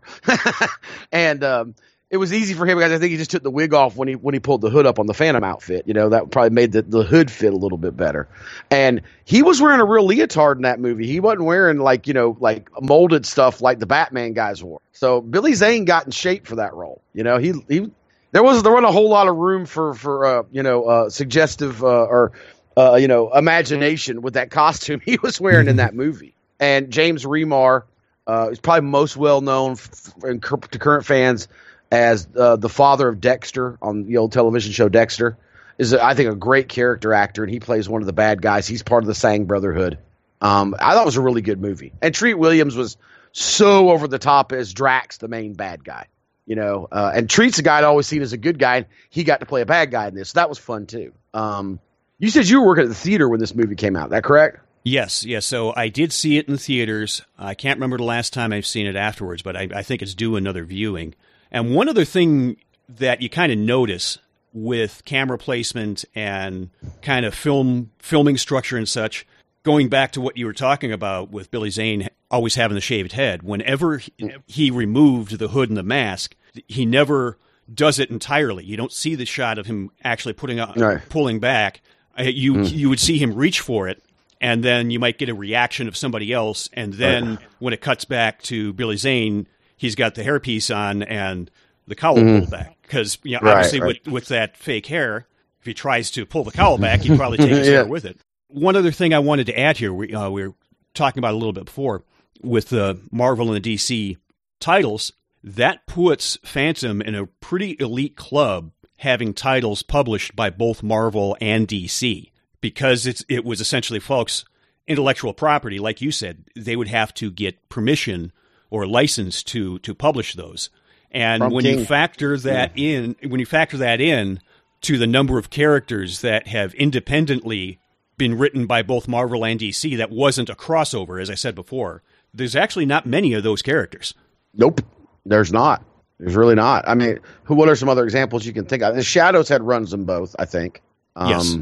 And um, it was easy for him because I think he just took the wig off when he when he pulled the hood up on the Phantom outfit. You know, that probably made the, the hood fit a little bit better. And he was wearing a real leotard in that movie. He wasn't wearing like, you know, like molded stuff like the Batman guys wore. So Billy Zane got in shape for that role. You know, he he there wasn't there wasn't a whole lot of room for, for uh, you know, uh, suggestive uh, or, uh, you know, imagination with that costume he was wearing in that movie. And James Remar uh, is probably most well-known f- f- to current fans as uh, the father of Dexter on the old television show Dexter. Is, a, I think, a great character actor, and he plays one of the bad guys. He's part of the Sang Brotherhood. Um, I thought it was a really good movie. And Treat Williams was so over the top as Drax, the main bad guy. You know, uh, and Treat's a guy I'd always seen as a good guy, and he got to play a bad guy in this. So that was fun, too. Um, you said you were working at the theater when this movie came out. Is that correct? Yes, yes. So I did see it in theaters. I can't remember the last time I've seen it afterwards, but I, I think it's due another viewing. And one other thing that you kind of notice with camera placement and kind of film filming structure and such, going back to what you were talking about with Billy Zane always having the shaved head, whenever he, he removed the hood and the mask, he never does it entirely. You don't see the shot of him actually putting up, no. pulling back. You mm. you would see him reach for it. And then you might get a reaction of somebody else. And then when it cuts back to Billy Zane, he's got the hairpiece on and the cowl mm-hmm. pulled back. Because you know, right, obviously right. With, with that fake hair, if he tries to pull the cowl back, he'd probably take his yeah. hair with it. One other thing I wanted to add here, we, uh, we were talking about a little bit before, with the Marvel and the D C titles, that puts Phantom in a pretty elite club having titles published by both Marvel and D C. Because it's it was essentially Falk's intellectual property, like you said, they would have to get permission or license to to publish those. And From when King. you factor that yeah. in, when you factor that in, to the number of characters that have independently been written by both Marvel and D C that wasn't a crossover, as I said before, there's actually not many of those characters. Nope, there's not. There's really not. I mean, who? What are some other examples you can think of? The Shadows had runs in both, I think. Um, yes.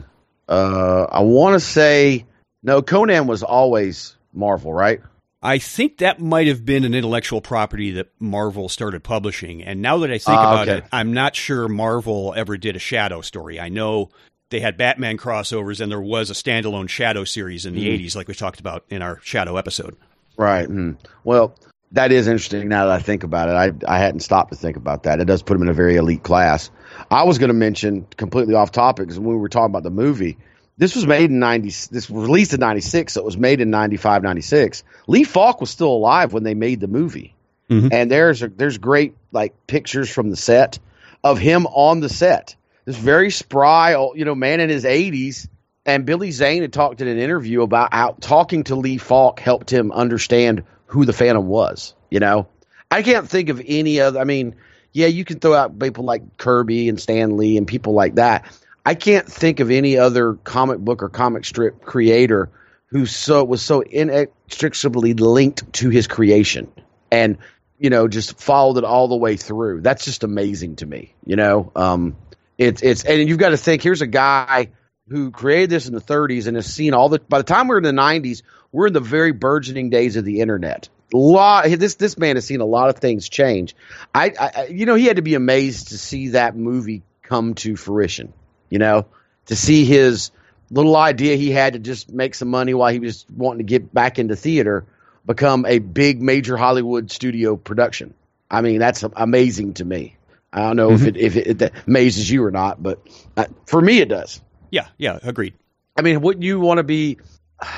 Uh, I want to say, no, Conan was always Marvel, right? I think that might have been an intellectual property that Marvel started publishing. And now that I think uh, about okay. it, I'm not sure Marvel ever did a Shadow story. I know they had Batman crossovers, and there was a standalone Shadow series in the mm-hmm. eighties, like we talked about in our Shadow episode. Right. Mm. Well, that is interesting now that I think about it. I I hadn't stopped to think about that. It does put them in a very elite class. I was going to mention, completely off topic, because when we were talking about the movie, this was made in ninety. This was released in ninety-six, so it was made in ninety-five, ninety-six. Lee Falk was still alive when they made the movie, mm-hmm. and there's a, there's great like pictures from the set of him on the set. This very spry, you know, man in his eighties. And Billy Zane had talked in an interview about how talking to Lee Falk helped him understand who the Phantom was. You know, I can't think of any other. I mean, yeah, you can throw out people like Kirby and Stan Lee and people like that. I can't think of any other comic book or comic strip creator who so was so inextricably linked to his creation and, you know, just followed it all the way through. That's just amazing to me. You know, um, it's it's and you've got to think, here's a guy who created this in the thirties and has seen all the – by the time we're in the nineties, we're in the very burgeoning days of the internet. A lot, this this man has seen a lot of things change. I, I you know, he had to be amazed to see that movie come to fruition. You know, to see his little idea he had to just make some money while he was wanting to get back into theater become a big major Hollywood studio production. I mean, that's amazing to me. I don't know mm-hmm. if it if it, it amazes you or not, but uh, for me it does. Yeah, yeah, agreed. I mean, wouldn't you want to be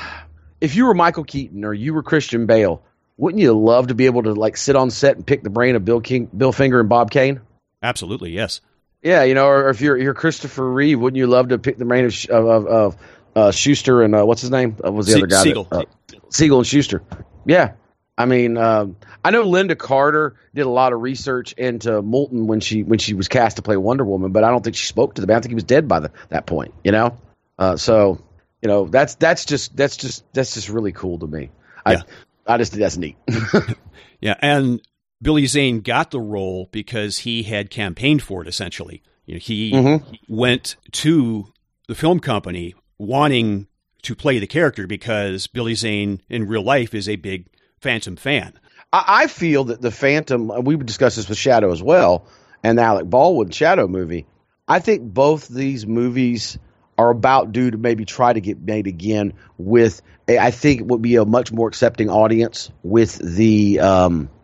– if you were Michael Keaton or you were Christian Bale, wouldn't you love to be able to like sit on set and pick the brain of Bill King, Bill Finger and Bob Kane? Absolutely, yes. Yeah, you know, or if you're you're Christopher Reeve, wouldn't you love to pick the brain of of, of uh, Schuster and uh, what's his name? Uh, was the Se- other guy? Siegel. That, uh, Siegel and Schuster. Yeah, I mean, um, I know Linda Carter did a lot of research into Moulton when she when she was cast to play Wonder Woman, but I don't think she spoke to the man. I think he was dead by the, that point. You know, uh, so you know that's that's just that's just that's just really cool to me. Yeah. I I just think that's neat. yeah, and. Billy Zane got the role because he had campaigned for it, essentially. You know, he mm-hmm. went to the film company wanting to play the character because Billy Zane in real life is a big Phantom fan. I, I feel that the Phantom, we discussed this with Shadow as well, and the Alec Baldwin Shadow movie. I think both these movies are about due to maybe try to get made again with, a, I think it would be a much more accepting audience with the um, –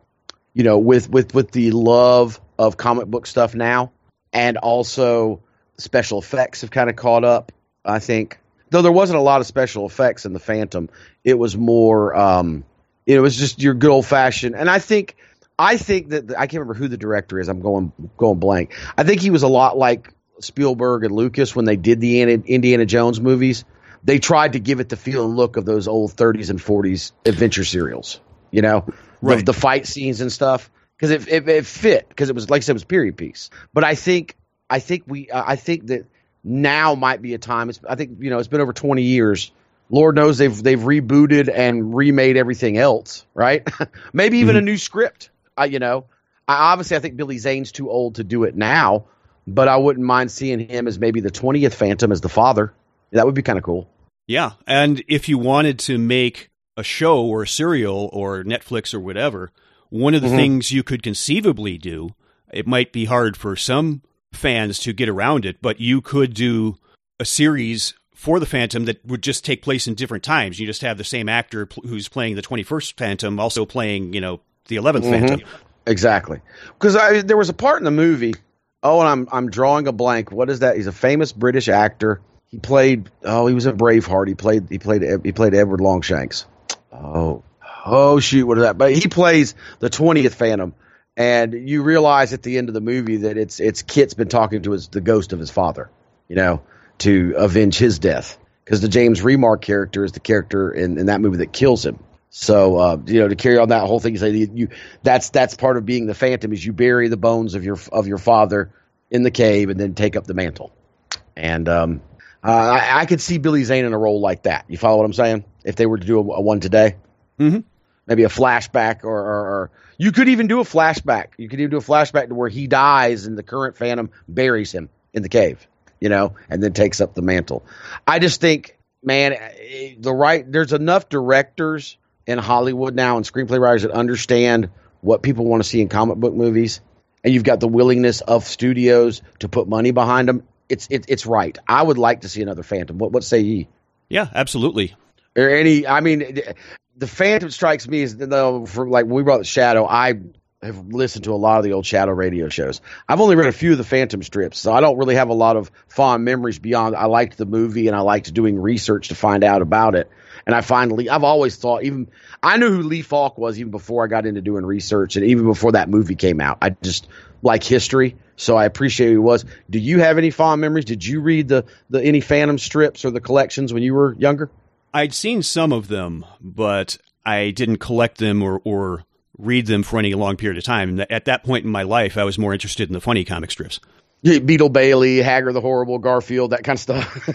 you know, with, with, with the love of comic book stuff now, and also special effects have kind of caught up, I think. Though there wasn't a lot of special effects in The Phantom. It was more um, – it was just your good old-fashioned – and I think I think that – I can't remember who the director is. I'm going going blank. I think he was a lot like Spielberg and Lucas when they did the Indiana Jones movies. They tried to give it the feel and look of those old thirties and forties adventure serials, you know? Right. The, the fight scenes and stuff, because it, it it fit, because it was, like I said, it was a period piece. But I think I think we uh, I think that now might be a time. It's, I think you know it's been over twenty years. Lord knows they've they've rebooted and remade everything else, right? Maybe even mm-hmm. a new script. I, you know, I, obviously I think Billy Zane's too old to do it now, but I wouldn't mind seeing him as maybe the twentieth Phantom as the father. That would be kind of cool. Yeah, and if you wanted to make a show or a serial or Netflix or whatever, one of the mm-hmm. things you could conceivably do, it might be hard for some fans to get around it, but you could do a series for the Phantom that would just take place in different times. You just have the same actor pl- who's playing the twenty-first Phantom also playing, you know, the eleventh mm-hmm. Phantom. Exactly. Because I, there was a part in the movie, oh, and I'm I'm drawing a blank. What is that? He's a famous British actor. He played, oh, he was in Braveheart. He played, he played, he played Edward Longshanks. Oh, oh shoot! What is that? But he plays the twentieth Phantom, and you realize at the end of the movie that it's it's Kit's been talking to his the ghost of his father, you know, to avenge his death, because the James Remar character is the character in, in that movie that kills him. So uh, you know, to carry on that whole thing, you say you that's that's part of being the Phantom is you bury the bones of your of your father in the cave and then take up the mantle. And um, uh, I, I could see Billy Zane in a role like that. You follow what I'm saying? If they were to do a, a one today. Mm-hmm. Maybe a flashback, or, or, or you could even do a flashback. You could even do a flashback to where he dies and the current Phantom buries him in the cave, you know, and then takes up the mantle. I just think, man, the right there's enough directors in Hollywood now and screenplay writers that understand what people want to see in comic book movies, and you've got the willingness of studios to put money behind them. It's it, it's right. I would like to see another Phantom. What what say ye? Yeah, absolutely. Or any, I mean. The Phantom strikes me as, though, for like when we brought The Shadow, I have listened to a lot of the old Shadow radio shows. I've only read a few of the Phantom strips, so I don't really have a lot of fond memories beyond I liked the movie and I liked doing research to find out about it. And I finally, I've always thought, even I knew who Lee Falk was even before I got into doing research and even before that movie came out. I just like history, so I appreciate who he was. Do you have any fond memories? Did you read the, the any Phantom strips or the collections when you were younger? I'd seen some of them, but I didn't collect them or, or read them for any long period of time. At that point in my life, I was more interested in the funny comic strips. Yeah, Beetle Bailey, Hagger the Horrible, Garfield, that kind of stuff.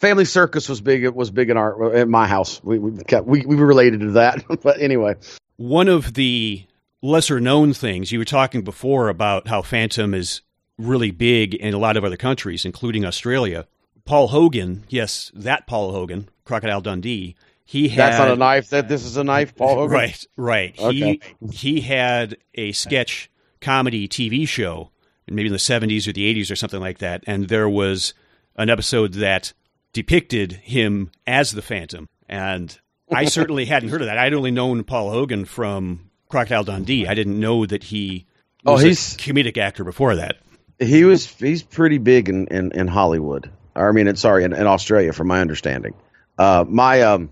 Family Circus was big. It was big in our in my house. We we we, we related to that. But anyway, one of the lesser known things you were talking before about how Phantom is really big in a lot of other countries, including Australia. Paul Hogan, yes, that Paul Hogan, Crocodile Dundee, he had... That's not a knife, that this is a knife, Paul Hogan? Right, right. Okay. He he had a sketch comedy T V show, maybe in the seventies or the eighties or something like that, and there was an episode that depicted him as the Phantom, and I certainly hadn't heard of that. I'd only known Paul Hogan from Crocodile Dundee. I didn't know that he was oh, he's, a comedic actor before that. He was. He's pretty big in, in, in Hollywood. I mean, sorry, in, in Australia, from my understanding. Uh, my, um,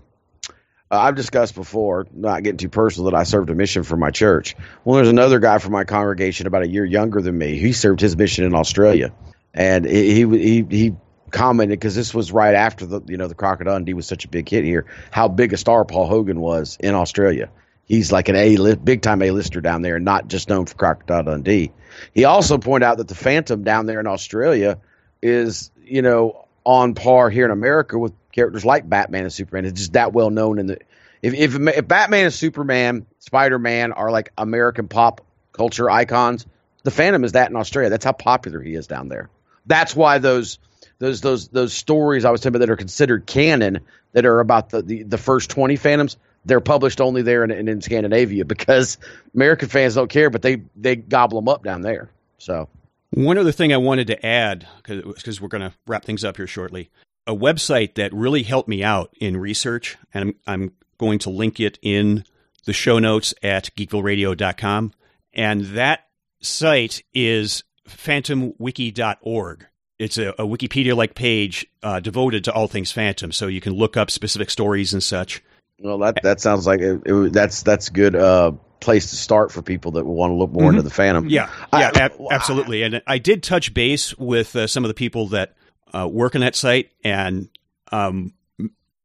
I've discussed before, not getting too personal, that I served a mission for my church. Well, there's another guy from my congregation about a year younger than me. He served his mission in Australia, and he he he commented, because this was right after the you know the Crocodile Dundee was such a big hit here, how big a star Paul Hogan was in Australia. He's like an A big time A-lister down there, not just known for Crocodile Dundee. He also pointed out that the Phantom down there in Australia is, you know, on par here in America with characters like Batman and Superman. It's just that well known in the if if, if Batman and Superman, Spider-Man are like American pop culture icons, the Phantom is that in Australia. That's how popular he is down there. That's why those those those those stories I was talking about that are considered canon, that are about the the, the first twenty Phantoms, they're published only there and in, in Scandinavia, because American fans don't care, but they they gobble them up down there. So. One other thing I wanted to add, because we're going to wrap things up here shortly, a website that really helped me out in research, and I'm, I'm going to link it in the show notes at geekville radio dot com, and that site is phantom wiki dot org. It's a, a Wikipedia-like page uh, devoted to all things Phantom, so you can look up specific stories and such. Well, that that sounds like it, it, that's that's good. Uh... place to start for people that want to look more mm-hmm. into the Phantom. Yeah, yeah, I, ab- absolutely. And I did touch base with uh, some of the people that uh, work on that site, and um,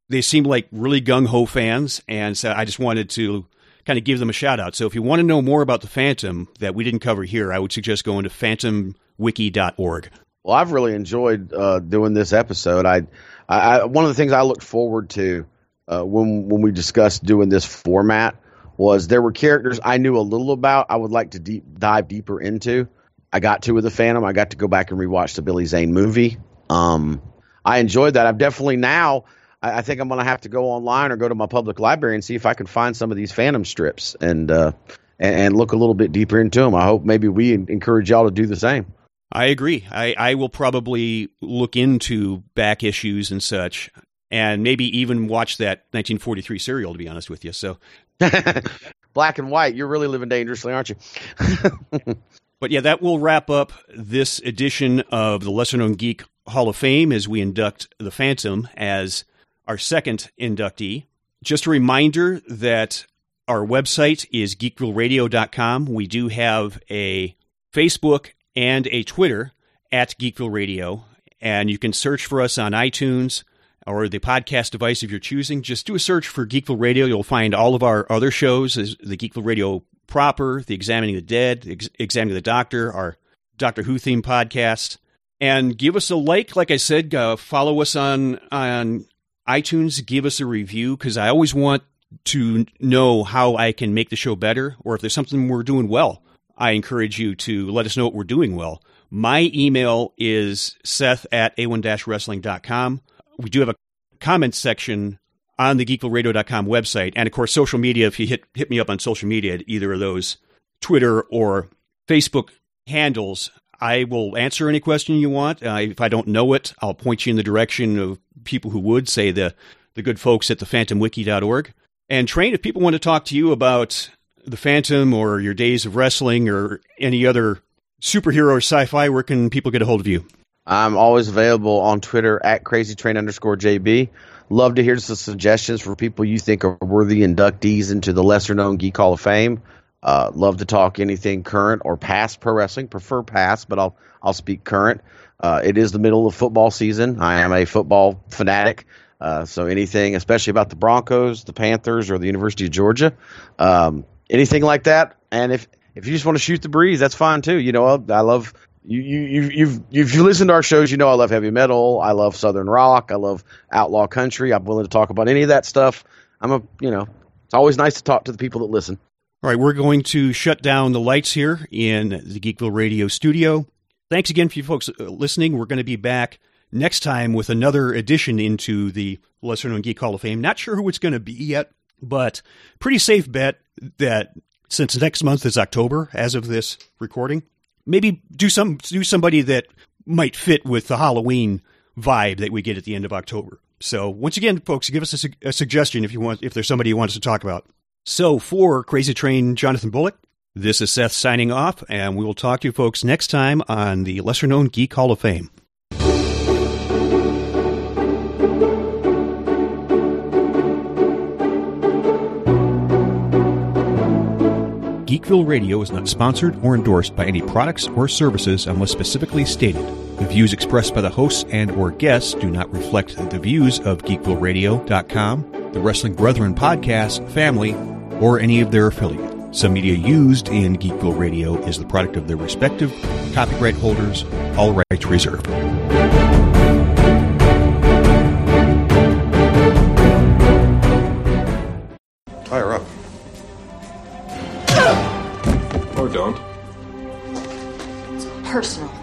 they seem like really gung-ho fans, and so I just wanted to kind of give them a shout-out. So if you want to know more about the Phantom that we didn't cover here, I would suggest going to phantom wiki dot org. Well, I've really enjoyed uh, doing this episode. I, I, one of the things I looked forward to uh, when when we discussed doing this format was there were characters I knew a little about I would like to deep dive deeper into. I got to with the Phantom. I got to go back and rewatch the Billy Zane movie. Um, I enjoyed that. I've definitely now, I, I think I'm going to have to go online or go to my public library and see if I can find some of these Phantom strips and, uh, and, and look a little bit deeper into them. I hope maybe we encourage y'all to do the same. I agree. I, I will probably look into back issues and such, and maybe even watch that nineteen forty-three serial, to be honest with you. So... Black and white, you're really living dangerously, aren't you? But yeah, that will wrap up this edition of the Lesser Known Geek Hall of Fame as we induct the Phantom as our second inductee. Just a reminder that our website is geekville radio dot com. We do have a Facebook and a Twitter at Geekville Radio, and you can search for us on iTunes or the podcast device of your choosing. Just do a search for Geekville Radio. You'll find all of our other shows, the Geekville Radio proper, the Examining the Dead, Ex- Examining the Doctor, our Doctor Who theme podcast, And give us a like. Like I said, uh, follow us on, on iTunes. Give us a review, because I always want to know how I can make the show better, or if there's something we're doing well. I encourage you to let us know what we're doing well. My email is seth at a one wrestling dot com. We do have a comment section on the geekville radio dot com website. And, of course, social media, if you hit, hit me up on social media at either of those Twitter or Facebook handles, I will answer any question you want. Uh, if I don't know it, I'll point you in the direction of people who would, say the, the good folks at the phantom wiki dot org. And Train, if people want to talk to you about the Phantom or your days of wrestling or any other superhero or sci-fi, where can people get a hold of you? I'm always available on Twitter at crazy train underscore J B. Love to hear some suggestions for people you think are worthy inductees into the lesser-known Geek Hall of Fame. Uh, love to talk anything current or past pro wrestling. Prefer past, but I'll I'll speak current. Uh, it is the middle of football season. I am a football fanatic, uh, so anything, especially about the Broncos, the Panthers, or the University of Georgia, um, anything like that. And if if you just want to shoot the breeze, that's fine too. You know, I, I love you. You you've, you've if you listen to our shows, you know I love heavy metal. I love southern rock. I love outlaw country. I'm willing to talk about any of that stuff. I'm a you know, it's always nice to talk to the people that listen. All right, we're going to shut down the lights here in the Geekville Radio studio. Thanks again for you folks listening. We're going to be back next time with another edition into the Lesser Known Geek Hall of Fame. Not sure who it's going to be yet, but pretty safe bet that since next month is October, as of this recording, maybe do some do somebody that might fit with the Halloween vibe that we get at the end of October. So once again, folks, give us a, su- a suggestion if you want, if there's somebody you want us to talk about. So for Crazy Train, Jonathan Bullock, this is Seth signing off, and we will talk to you folks next time on the Lesser Known Geek Hall of Fame. Geekville Radio is not sponsored or endorsed by any products or services unless specifically stated. The views expressed by the hosts and or guests do not reflect the views of geekville radio dot com, the Wrestling Brethren podcast, family, or any of their affiliates. Some media used in Geekville Radio is the product of their respective copyright holders, all rights reserved. Fire up. Or don't. It's personal.